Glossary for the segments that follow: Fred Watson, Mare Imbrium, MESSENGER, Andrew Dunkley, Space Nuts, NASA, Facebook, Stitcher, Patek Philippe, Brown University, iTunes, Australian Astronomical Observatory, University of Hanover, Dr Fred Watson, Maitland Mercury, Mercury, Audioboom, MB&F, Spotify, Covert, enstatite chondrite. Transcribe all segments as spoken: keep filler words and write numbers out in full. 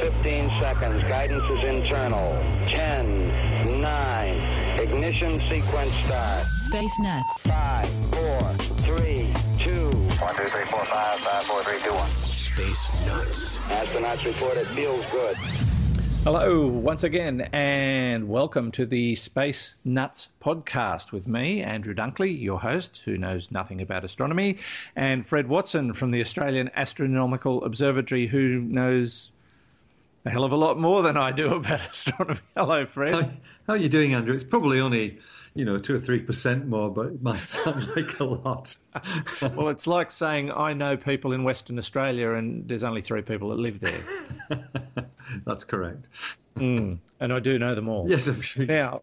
fifteen seconds. Guidance is internal. ten, nine, ignition sequence start. Space Nuts. five, four, three, two. one, two, three, four, five, five, four, three, two, one. Space Nuts. Astronauts report it feels good. Hello once again and welcome to the Space Nuts podcast with me, Andrew Dunkley, your host, who knows nothing about astronomy, and Fred Watson from the Australian Astronomical Observatory, who knows a hell of a lot more than I do about astronomy. Hello, Fred. Hi. How are you doing, Andrew? It's probably only, you know, two or three percent more, but it might sound like a lot. Well, it's like saying I know people in Western Australia and there's only three people that live there. That's correct. Mm, and I do know them all. Yes, I'm sure. Now,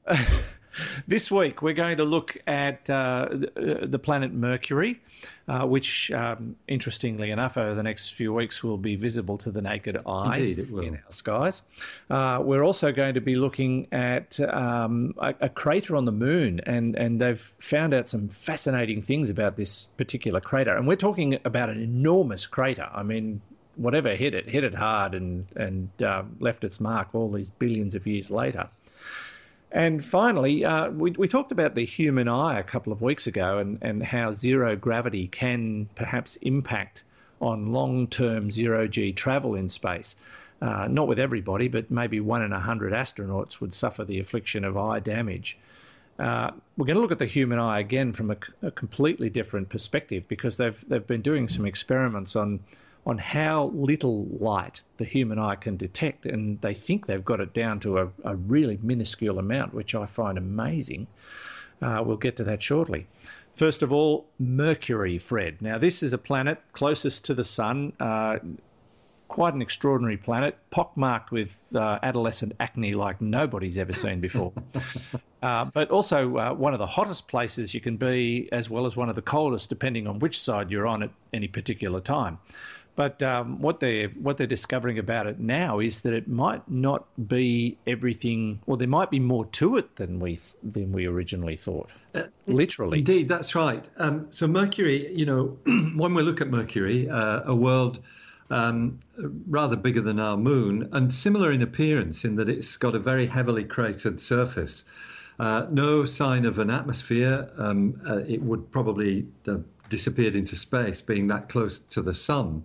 this week we're going to look at uh, the planet Mercury, uh, which, um, interestingly enough, over the next few weeks will be visible to the naked eye. Indeed, it will. In our skies. Uh, we're also going to be looking at um, a, a crater on the moon, and, and they've found out some fascinating things about this particular crater. And we're talking about an enormous crater. I mean, whatever hit it, hit it hard and, and uh, left its mark all these billions of years later. And finally, uh, we, we talked about the human eye a couple of weeks ago and, and how zero gravity can perhaps impact on long-term zero-G travel in space. Uh, not with everybody, but maybe one in a hundred astronauts would suffer the affliction of eye damage. Uh, we're going to look at the human eye again from a, a completely different perspective because they've they've been doing some experiments on on how little light the human eye can detect, and they think they've got it down to a, a really minuscule amount, which I find amazing. Uh, we'll get to that shortly. First of all, Mercury, Fred. Now, this is a planet closest to the sun, uh, quite an extraordinary planet, pockmarked with uh, adolescent acne like nobody's ever seen before. uh, but also uh, one of the hottest places you can be, as well as one of the coldest, depending on which side you're on at any particular time. But um, what they're what they're discovering about it now is that it might not be everything. Well, there might be more to it than we than we originally thought. Uh, Literally, indeed, that's right. Um, so Mercury, you know, when we look at Mercury, uh, a world um, rather bigger than our Moon and similar in appearance, in that it's got a very heavily cratered surface, uh, no sign of an atmosphere. Um, uh, it would probably Uh, disappeared into space, being that close to the sun.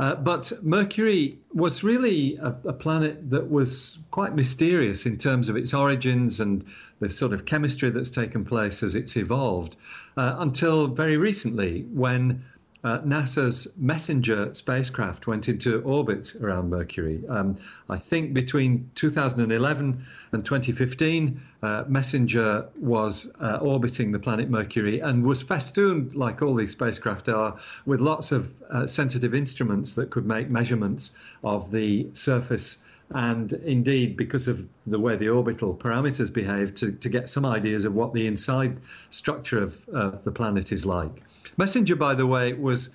Uh, but Mercury was really a, a planet that was quite mysterious in terms of its origins and the sort of chemistry that's taken place as it's evolved, uh, until very recently when uh, NASA's MESSENGER spacecraft went into orbit around Mercury. Um, I think between two thousand eleven and twenty fifteen, Uh, MESSENGER was uh, orbiting the planet Mercury and was festooned, like all these spacecraft are, with lots of uh, sensitive instruments that could make measurements of the surface, and indeed, because of the way the orbital parameters behave, to, to get some ideas of what the inside structure of uh, the planet is like. MESSENGER, by the way, was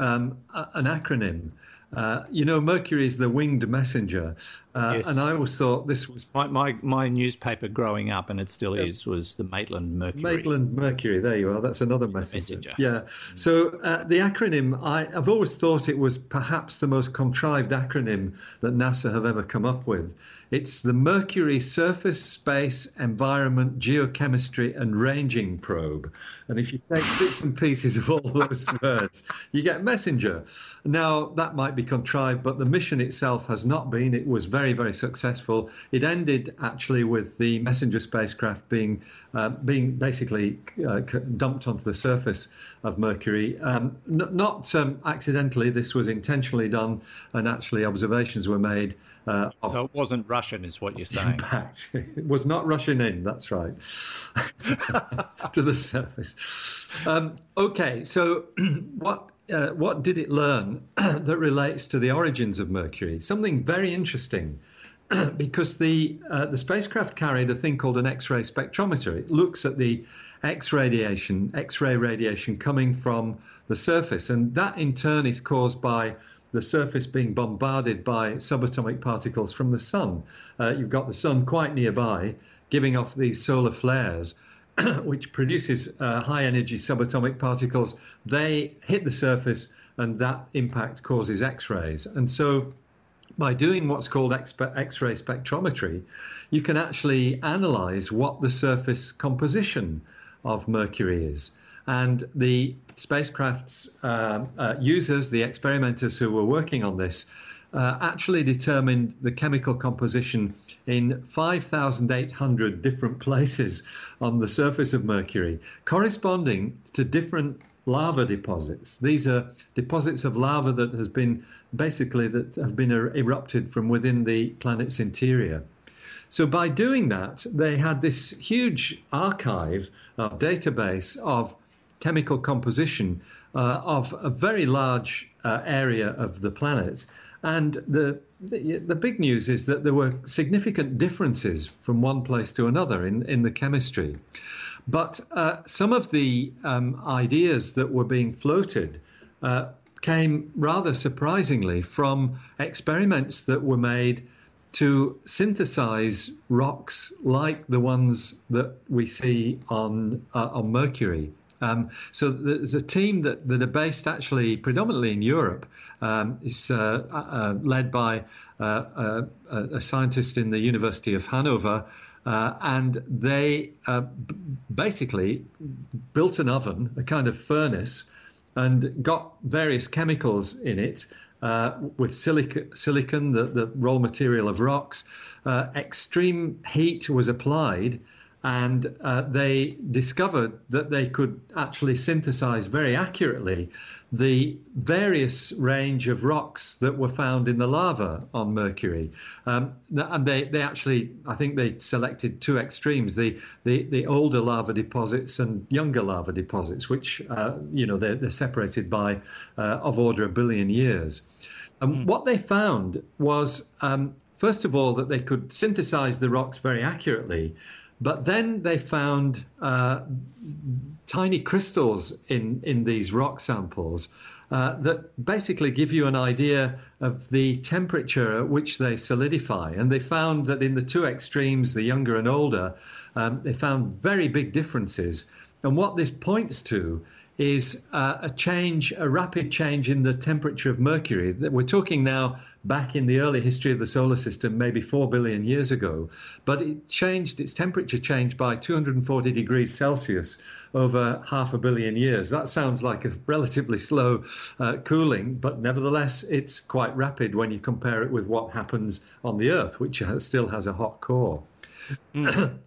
um, a- an acronym. Uh, you know, Mercury is the winged messenger, uh, yes. And I always thought this was my, my my newspaper growing up, and it still is, was the Maitland Mercury. Maitland Mercury, there you are. That's another messenger. messenger. Yeah. So uh, the acronym, I, I've always thought it was perhaps the most contrived acronym that NASA have ever come up with. It's the Mercury Surface, Space, Environment, Geochemistry and Ranging Probe. And if you take bits and pieces of all those words, you get MESSENGER. Now, that might be contrived, but the mission itself has not been. It was very, very successful. It ended, actually, with the MESSENGER spacecraft being uh, being basically uh, dumped onto the surface of Mercury. Um, n- not um, accidentally. This was intentionally done, and actually observations were made. Uh, so it wasn't Russian, is what you're saying. Impact. It was not rushing in, that's right, to the surface. Um, okay, so what uh, what did it learn that relates to the origins of Mercury? Something very interesting, because the uh, the spacecraft carried a thing called an X-ray spectrometer. It looks at the X radiation, X-ray radiation coming from the surface, and that in turn is caused by the surface being bombarded by subatomic particles from the sun. Uh, you've got the sun quite nearby, giving off these solar flares, which produces uh, high-energy subatomic particles. They hit the surface, and that impact causes X-rays. And so by doing what's called X-ray spectrometry, you can actually analyze what the surface composition of Mercury is. And the spacecraft's uh, uh, users, the experimenters who were working on this, uh, actually determined the chemical composition in five thousand eight hundred different places on the surface of Mercury, corresponding to different lava deposits. These are deposits of lava that has been basically that have been erupted from within the planet's interior. So by doing that, they had this huge archive, uh, database of chemical composition uh, of a very large uh, area of the planet. And the, the the big news is that there were significant differences from one place to another in, in the chemistry. But uh, some of the um, ideas that were being floated uh, came rather surprisingly from experiments that were made to synthesize rocks like the ones that we see on uh, on Mercury. Um, so there's a team that, that are based actually predominantly in Europe. Um, it's uh, uh, led by uh, a, a scientist in the University of Hanover, uh, and they uh, b- basically built an oven, a kind of furnace, and got various chemicals in it, uh, with silica, silicon, the, the raw material of rocks. Uh, extreme heat was applied, and uh, they discovered that they could actually synthesize very accurately the various range of rocks that were found in the lava on Mercury. Um, and they, they actually, I think they selected two extremes, the, the, the older lava deposits and younger lava deposits, which, uh, you know, they're, they're separated by uh, of order a billion years. And um, mm. what they found was, um, first of all, that they could synthesize the rocks very accurately. But then they found uh, tiny crystals in, in these rock samples uh, that basically give you an idea of the temperature at which they solidify. And they found that in the two extremes, the younger and older, um, they found very big differences. And what this points to is uh, a change, a rapid change in the temperature of Mercury. We're talking now back in the early history of the solar system, maybe four billion years ago, but it changed, its temperature changed by two hundred forty degrees Celsius over half a billion years. That sounds like a relatively slow uh, cooling, but nevertheless, it's quite rapid when you compare it with what happens on the Earth, which still has a hot core. Mm.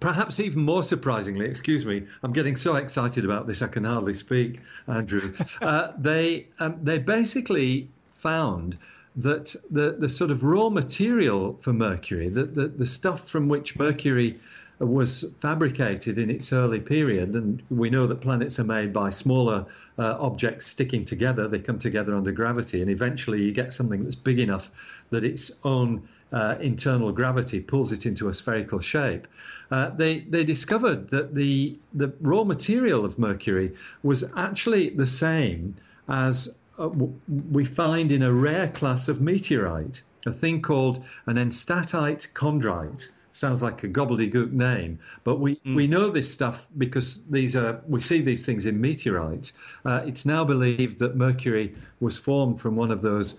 Perhaps even more surprisingly, excuse me, I'm getting so excited about this I can hardly speak, Andrew. uh, they um, they basically found that the, the sort of raw material for Mercury, the, the, the stuff from which Mercury was fabricated in its early period, and we know that planets are made by smaller uh, objects sticking together, they come together under gravity, and eventually you get something that's big enough that its own Uh, internal gravity pulls it into a spherical shape. Uh, they they discovered that the the raw material of Mercury was actually the same as uh, w- we find in a rare class of meteorite, a thing called an enstatite chondrite. Sounds like a gobbledygook name, but we, mm. we know this stuff because these are we see these things in meteorites. Uh, it's now believed that Mercury was formed from one of those.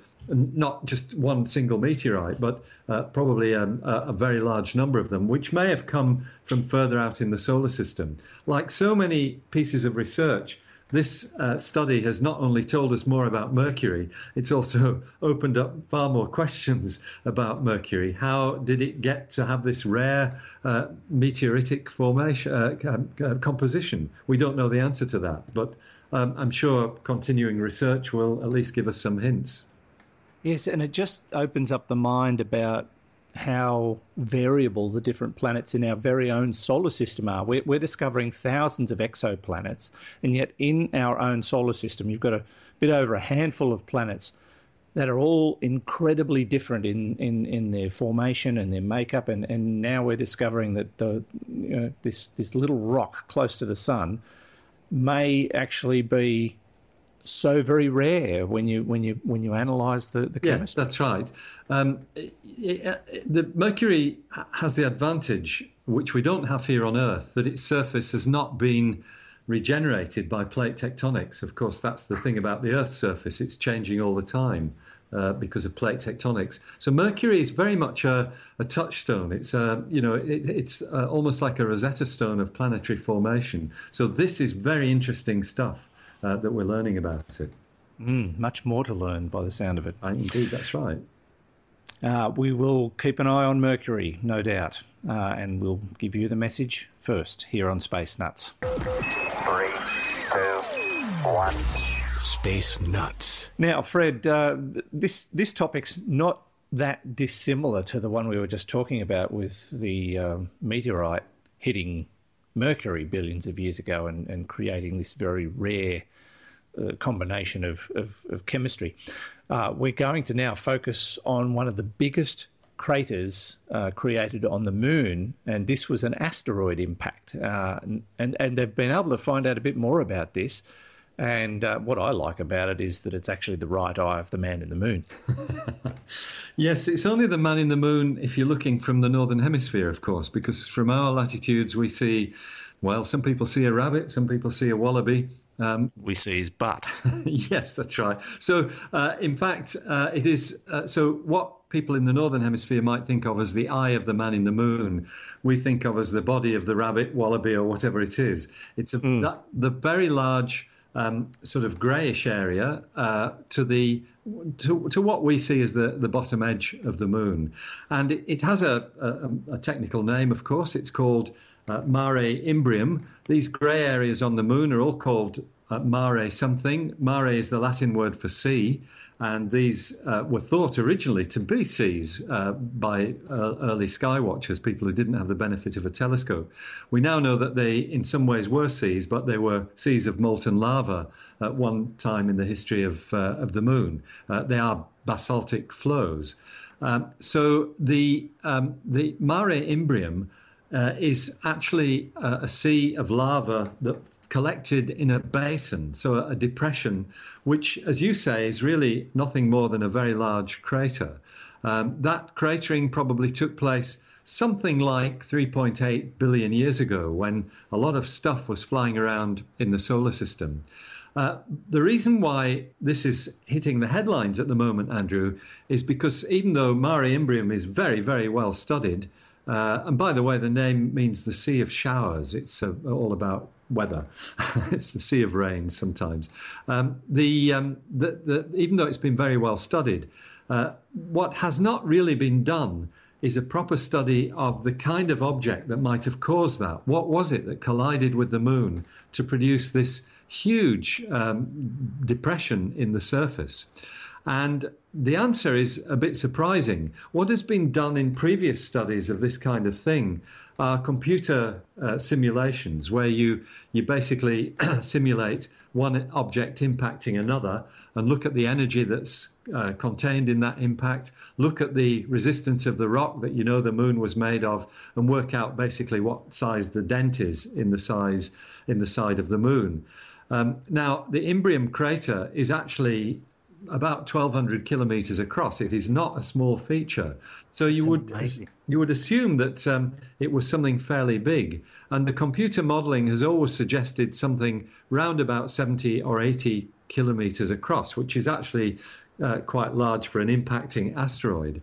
Not just one single meteorite, but uh, probably um, a, a very large number of them, which may have come from further out in the solar system. Like so many pieces of research, this uh, study has not only told us more about Mercury, it's also opened up far more questions about Mercury. How did it get to have this rare uh, meteoritic formation uh, uh, composition? We don't know the answer to that, but um, I'm sure continuing research will at least give us some hints. Yes, and it just opens up the mind about how variable the different planets in our very own solar system are. We're, we're discovering thousands of exoplanets, and yet in our own solar system, you've got a bit over a handful of planets that are all incredibly different in, in, in their formation and their makeup, and, and now we're discovering that the you know, this this little rock close to the sun may actually be so very rare when you when you when you analyse the, the chemistry. Yeah, that's right. Um, the Mercury has the advantage, which we don't have here on Earth, that its surface has not been regenerated by plate tectonics. Of course, that's the thing about the Earth's surface; it's changing all the time uh, because of plate tectonics. So Mercury is very much a, a touchstone. It's a, you know it, it's a, almost like a Rosetta Stone of planetary formation. So this is very interesting stuff. Uh, that we're learning about it. Mm, much more to learn by the sound of it. I, indeed, that's right. Uh, we will keep an eye on Mercury, no doubt, uh, and we'll give you the message first here on Space Nuts. Three, two, one. Space Nuts. Now, Fred, uh, this this topic's not that dissimilar to the one we were just talking about with the uh, meteorite hitting Mercury billions of years ago and, and creating this very rare uh, combination of, of, of chemistry. Uh, we're going to now focus on one of the biggest craters uh, created on the moon, and this was an asteroid impact. Uh, and, and they've been able to find out a bit more about this. And uh, what I like about it is that it's actually the right eye of the man in the moon. Yes, it's only the man in the moon if you're looking from the northern hemisphere, of course, because from our latitudes we see, well, some people see a rabbit, some people see a wallaby. Um, we see his butt. Yes, that's right. So, uh, in fact, uh, it is... Uh, so what people in the northern hemisphere might think of as the eye of the man in the moon, we think of as the body of the rabbit, wallaby, or whatever it is. It's a, mm. that, the very large... Um, sort of greyish area uh, to the to, to what we see as the, the bottom edge of the moon, and it, it has a, a, a technical name, of course. It's called uh, Mare Imbrium. These grey areas on the moon are all called uh, Mare something. Mare is the Latin word for sea, and these uh, were thought originally to be seas uh, by uh, early sky watchers, people who didn't have the benefit of a telescope. We now know that they, in some ways, were seas, but they were seas of molten lava at one time in the history of, uh, of the moon. Uh, they are basaltic flows. Um, so the, um, the Mare Imbrium uh, is actually a, a sea of lava that collected in a basin, so a, a depression, which, as you say, is really nothing more than a very large crater. Um, that cratering probably took place something like three point eight billion years ago, when a lot of stuff was flying around in the solar system. Uh, the reason why this is hitting the headlines at the moment, Andrew, is because even though Mare Imbrium is very, very well studied, uh, and by the way, the name means the sea of showers. It's uh, all about weather. It's the sea of rain sometimes. Um, the, um, the, the, even though it's been very well studied, uh, what has not really been done is a proper study of the kind of object that might have caused that. What was it that collided with the moon to produce this huge um, depression in the surface? And the answer is a bit surprising. What has been done in previous studies of this kind of thing are computer uh, simulations where you, you basically simulate one object impacting another and look at the energy that's uh, contained in that impact, look at the resistance of the rock that you know the moon was made of, and work out basically what size the dent is in the size in the side of the moon. Um, now, the Imbrium crater is actually about twelve hundred kilometres across. It is not a small feature. So you would you would assume that um, it was something fairly big. And the computer modelling has always suggested something round about seventy or eighty kilometres across, which is actually uh, quite large for an impacting asteroid.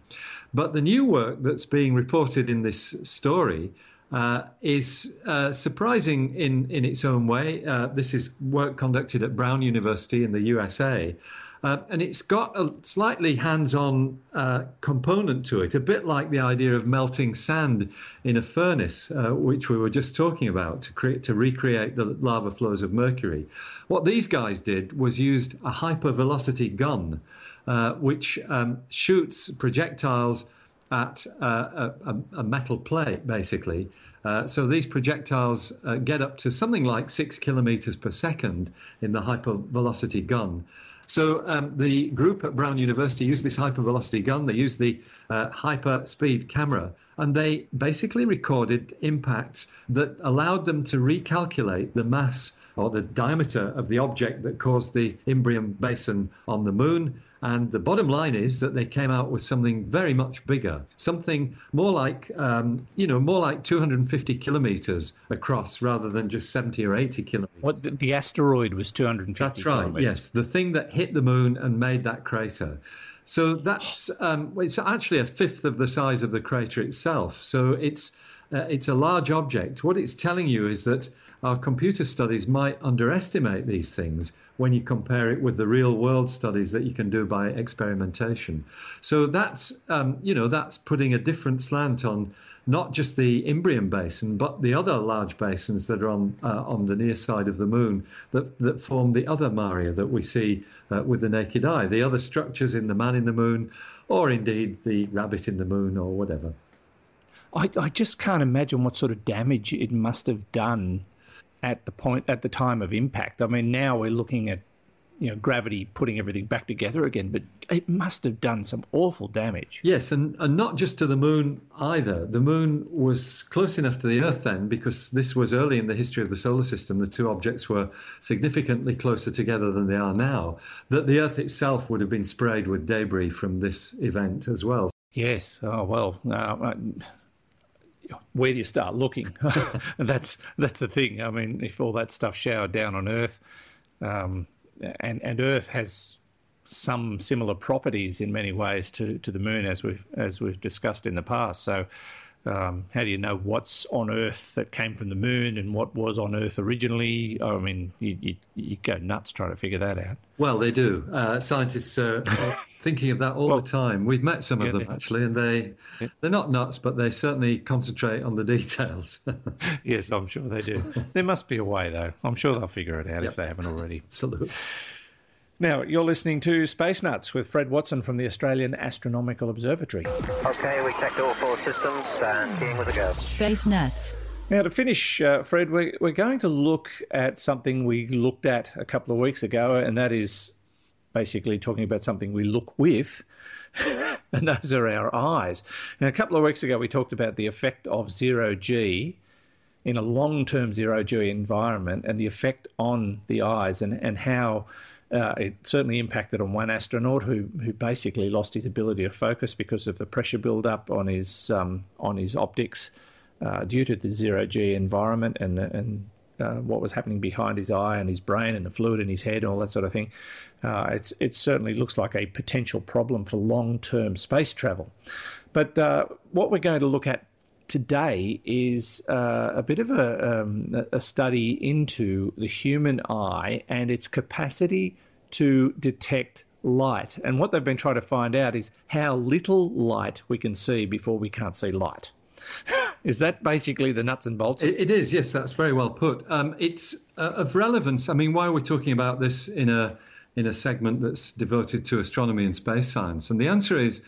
But the new work that's being reported in this story Uh, is uh, surprising in, in its own way. Uh, this is work conducted at Brown University in the U S A, uh, and it's got a slightly hands-on uh, component to it, a bit like the idea of melting sand in a furnace, uh, which we were just talking about, to create to recreate the lava flows of Mercury. What these guys did was used a hypervelocity gun, uh, which um, shoots projectiles at uh, a, a metal plate, basically. Uh, so these projectiles uh, get up to something like six kilometers per second in the hypervelocity gun. So um, the group at Brown University used this hypervelocity gun. They used the uh, hyper-speed camera, and they basically recorded impacts that allowed them to recalculate the mass or the diameter of the object that caused the Imbrium basin on the moon. And the bottom line is that they came out with something very much bigger, something more like, um, you know, more like two hundred fifty kilometers across rather than just seventy or eighty kilometers. What, the, the asteroid was two hundred fifty That's right, kilometers. Yes, the thing that hit the moon and made that crater. So that's, um, it's actually a fifth of the size of the crater itself. So it's, uh, it's a large object. What it's telling you is that our computer studies might underestimate these things when you compare it with the real world studies that you can do by experimentation. So that's, um, you know, that's putting a different slant on not just the Imbrium basin, but the other large basins that are on uh, on the near side of the moon that, that form the other maria that we see uh, with the naked eye, the other structures in the man in the moon, or indeed the rabbit in the moon or whatever. I, I just can't imagine what sort of damage it must have done at the point at the time of impact. I mean, now we're looking at, you know, gravity putting everything back together again, but it must have done some awful damage. Yes, and, and not just to the moon either. The moon was close enough to the Earth then, because this was early in the history of the solar system. The two objects were significantly closer together than they are now, that the Earth itself would have been sprayed with debris from this event as well. Yes. Oh, well, uh, I... where do you start looking? that's that's the thing. I mean, if all that stuff showered down on Earth, um, and and Earth has some similar properties in many ways to, to the Moon, as we've as we've discussed in the past. So, um, how do you know what's on Earth that came from the Moon and what was on Earth originally? I mean, you you, you go nuts trying to figure that out. Well, they do. Uh, scientists uh, are thinking of that all well, the time. We've met some of yeah, them, actually, and they, yeah. they're not nuts, but they certainly concentrate on the details. Yes, I'm sure they do. There must be a way, though. I'm sure they'll figure it out yep. if they haven't already. Absolutely. Now, you're listening to Space Nuts with Fred Watson from the Australian Astronomical Observatory. OK, we checked all four systems, and here was a go. Space Nuts. Now, to finish, uh, Fred, we're, we're going to look at something we looked at a couple of weeks ago, and that is basically talking about something we look with, and those are our eyes. Now, a couple of weeks ago, we talked about the effect of zero-G in a long-term zero-G environment and the effect on the eyes and, and how uh, it certainly impacted on one astronaut who, who basically lost his ability to focus because of the pressure build-up on his um, on his optics. Uh, due to the zero-G environment and and uh, what was happening behind his eye and his brain and the fluid in his head and all that sort of thing, uh, it's it certainly looks like a potential problem for long-term space travel. But uh, what we're going to look at today is uh, a bit of a, um, a study into the human eye and its capacity to detect light. And what they've been trying to find out is how little light we can see before we can't see light. Is that basically the nuts and bolts? It, it is, yes, that's very well put. Um, it's uh, of relevance. I mean, why are we talking about this in a in a segment that's devoted to astronomy and space science? And the answer is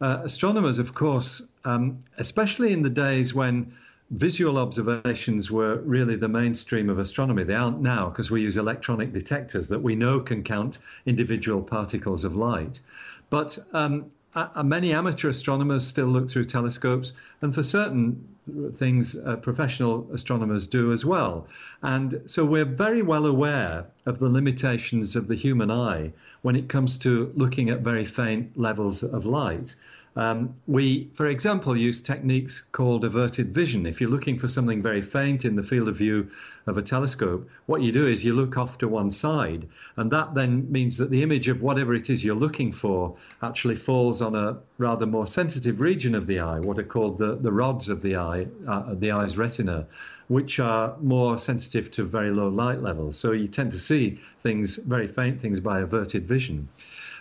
uh, astronomers, of course, um, especially in the days when visual observations were really the mainstream of astronomy. They aren't now because we use electronic detectors that we know can count individual particles of light. But um Uh, many amateur astronomers still look through telescopes, and for certain things, uh, professional astronomers do as well. And so we're very well aware of the limitations of the human eye when it comes to looking at very faint levels of light. Um, we, for example, use techniques called averted vision. If you're looking for something very faint in the field of view of a telescope, what you do is you look off to one side, and that then means that the image of whatever it is you're looking for actually falls on a rather more sensitive region of the eye, what are called the, the rods of the eye, uh, the eye's retina, which are more sensitive to very low light levels. So you tend to see things, very faint things, by averted vision.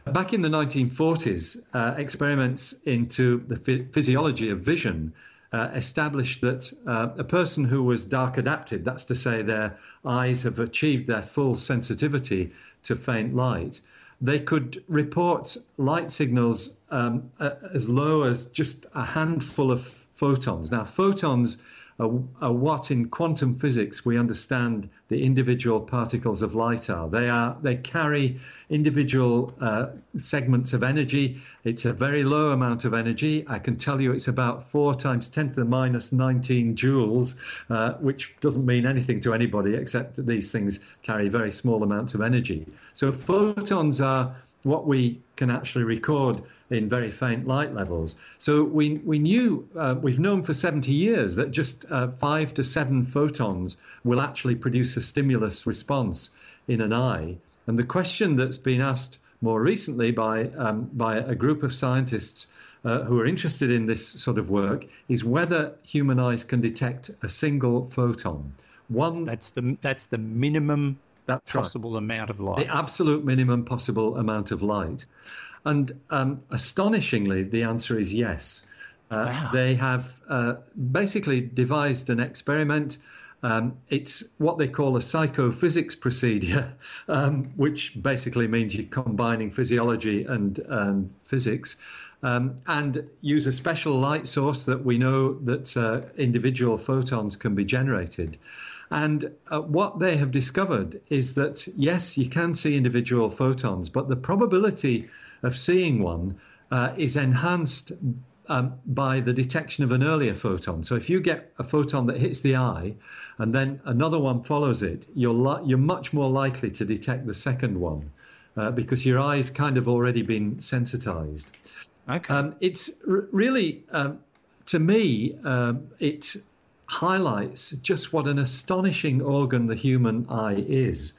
Back in the nineteen forties, uh, experiments into the ph- physiology of vision uh, established that uh, a person who was dark adapted, that's to say their eyes have achieved their full sensitivity to faint light, they could report light signals um, as low as just a handful of photons. Now, photons are, are what in quantum physics we understand the individual particles of light are. They are they carry individual uh, segments of energy. It's a very low amount of energy. I can tell you it's about four times ten to the minus nineteen joules, uh, which doesn't mean anything to anybody except that these things carry very small amounts of energy. So photons are what we can actually record in very faint light levels. So we we knew, uh, we've known for seventy years that just uh, five to seven photons will actually produce a stimulus response in an eye. And the question that's been asked more recently by um, by a group of scientists uh, who are interested in this sort of work is whether human eyes can detect a single photon. One that's the that's the minimum. That's possible right. amount of light. The absolute minimum possible amount of light. And um, astonishingly, the answer is yes. Uh, wow. They have uh, basically devised an experiment. Um, it's what they call a psychophysics procedure, um, which basically means you're combining physiology and, and physics, um, and use a special light source that we know that uh, individual photons can be generated. And uh, what they have discovered is that, yes, you can see individual photons, but the probability of seeing one uh, is enhanced um, by the detection of an earlier photon. So if you get a photon that hits the eye and then another one follows it, you're, li- you're much more likely to detect the second one uh, because your eye's kind of already been sensitized. Okay. Um, it's r- really, um, to me, um, it... highlights just what an astonishing organ the human eye is.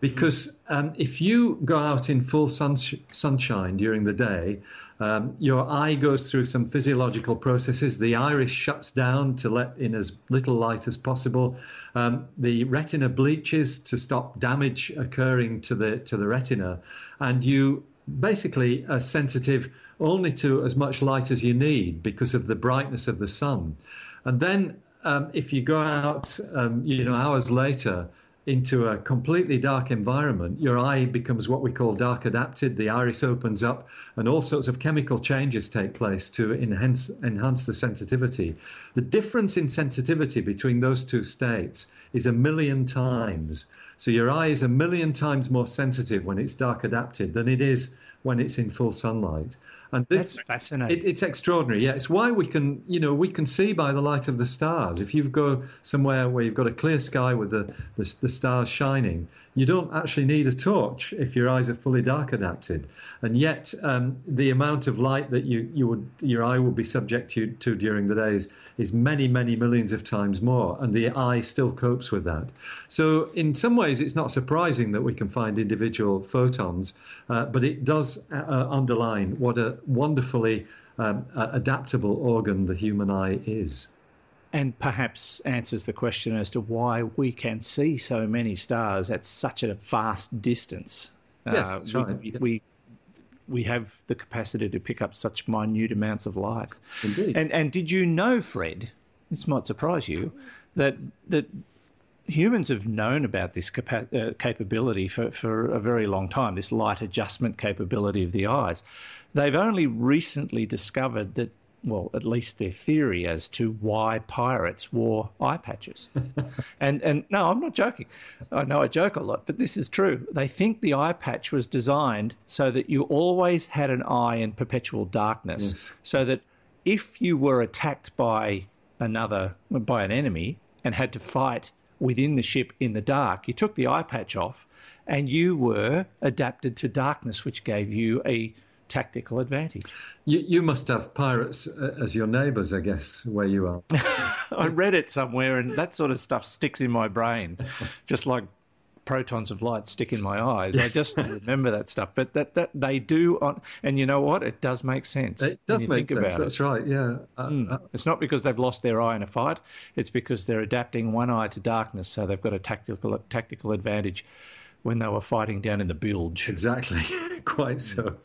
Because um, if you go out in full sun- sunshine during the day, um, your eye goes through some physiological processes. The iris shuts down to let in as little light as possible. Um, the retina bleaches to stop damage occurring to the, to the retina. And you basically are sensitive only to as much light as you need because of the brightness of the sun. And then um, if you go out, um, you know, hours later into a completely dark environment, your eye becomes what we call dark adapted. The iris opens up and all sorts of chemical changes take place to enhance enhance the sensitivity. The difference in sensitivity between those two states is a million times. So your eye is a million times more sensitive when it's dark adapted than it is when it's in full sunlight. And this, that's fascinating. It, it's extraordinary. Yeah, it's why we can, you know, we can see by the light of the stars. If you go somewhere where you've got a clear sky with the, the, the stars shining, you don't actually need a torch if your eyes are fully dark adapted. And yet, um, the amount of light that you, you would your eye will be subject to, to during the days is many, many millions of times more, and the eye still copes with that. So, in some ways, it's not surprising that we can find individual photons, uh, but it does uh, underline what a wonderfully um, uh, adaptable organ the human eye is. And perhaps answers the question as to why we can see so many stars at such a vast distance. Yes, uh, that's we, right. We we have the capacity to pick up such minute amounts of light. Indeed. And and did you know, Fred? This might surprise you, that that humans have known about this capa- uh, capability for, for a very long time. This light adjustment capability of the eyes. They've only recently discovered that. Well, at least their theory as to why pirates wore eye patches. and and no, I'm not joking. I know I joke a lot, but this is true. They think the eye patch was designed so that you always had an eye in perpetual darkness, yes. So that if you were attacked by another, by an enemy and had to fight within the ship in the dark, you took the eye patch off and you were adapted to darkness, which gave you a tactical advantage. You, you must have pirates uh, as your neighbours, I guess, where you are. I read it somewhere, and that sort of stuff sticks in my brain, just like protons of light stick in my eyes. Yes. I just remember that stuff. But that that they do, on, and you know what? It does make sense. It does make sense. That's it. Right. Yeah. Mm. Uh, it's not because they've lost their eye in a fight. It's because they're adapting one eye to darkness, so they've got a tactical tactical advantage when they were fighting down in the bilge. Exactly. Quite so.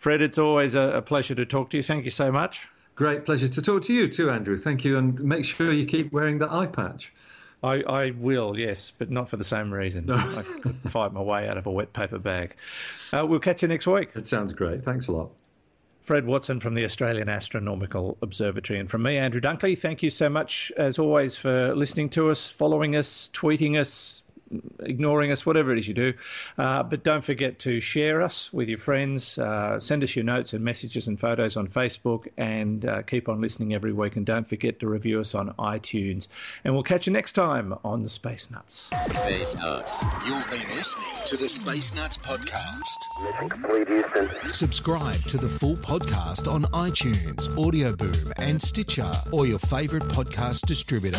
Fred, it's always a pleasure to talk to you. Thank you so much. Great pleasure to talk to you too, Andrew. Thank you, and make sure you keep wearing that eye patch. I, I will, yes, but not for the same reason. No. I couldn't fight my way out of a wet paper bag. Uh, we'll catch you next week. That sounds great. Thanks a lot. Fred Watson from the Australian Astronomical Observatory. And from me, Andrew Dunkley, thank you so much, as always, for listening to us, following us, tweeting us, ignoring us, whatever it is you do. Uh, but don't forget to share us with your friends. Uh, send us your notes and messages and photos on Facebook, and uh, keep on listening every week. And don't forget to review us on iTunes. And we'll catch you next time on Space Nuts. Space Nuts. You've been listening to the Space Nuts podcast. Subscribe to the full podcast on iTunes, Audio Boom, and Stitcher, or your favourite podcast distributor.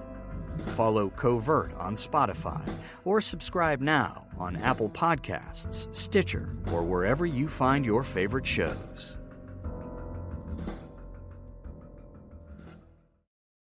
Follow Covert on Spotify or subscribe now on Apple Podcasts, Stitcher, or wherever you find your favorite shows.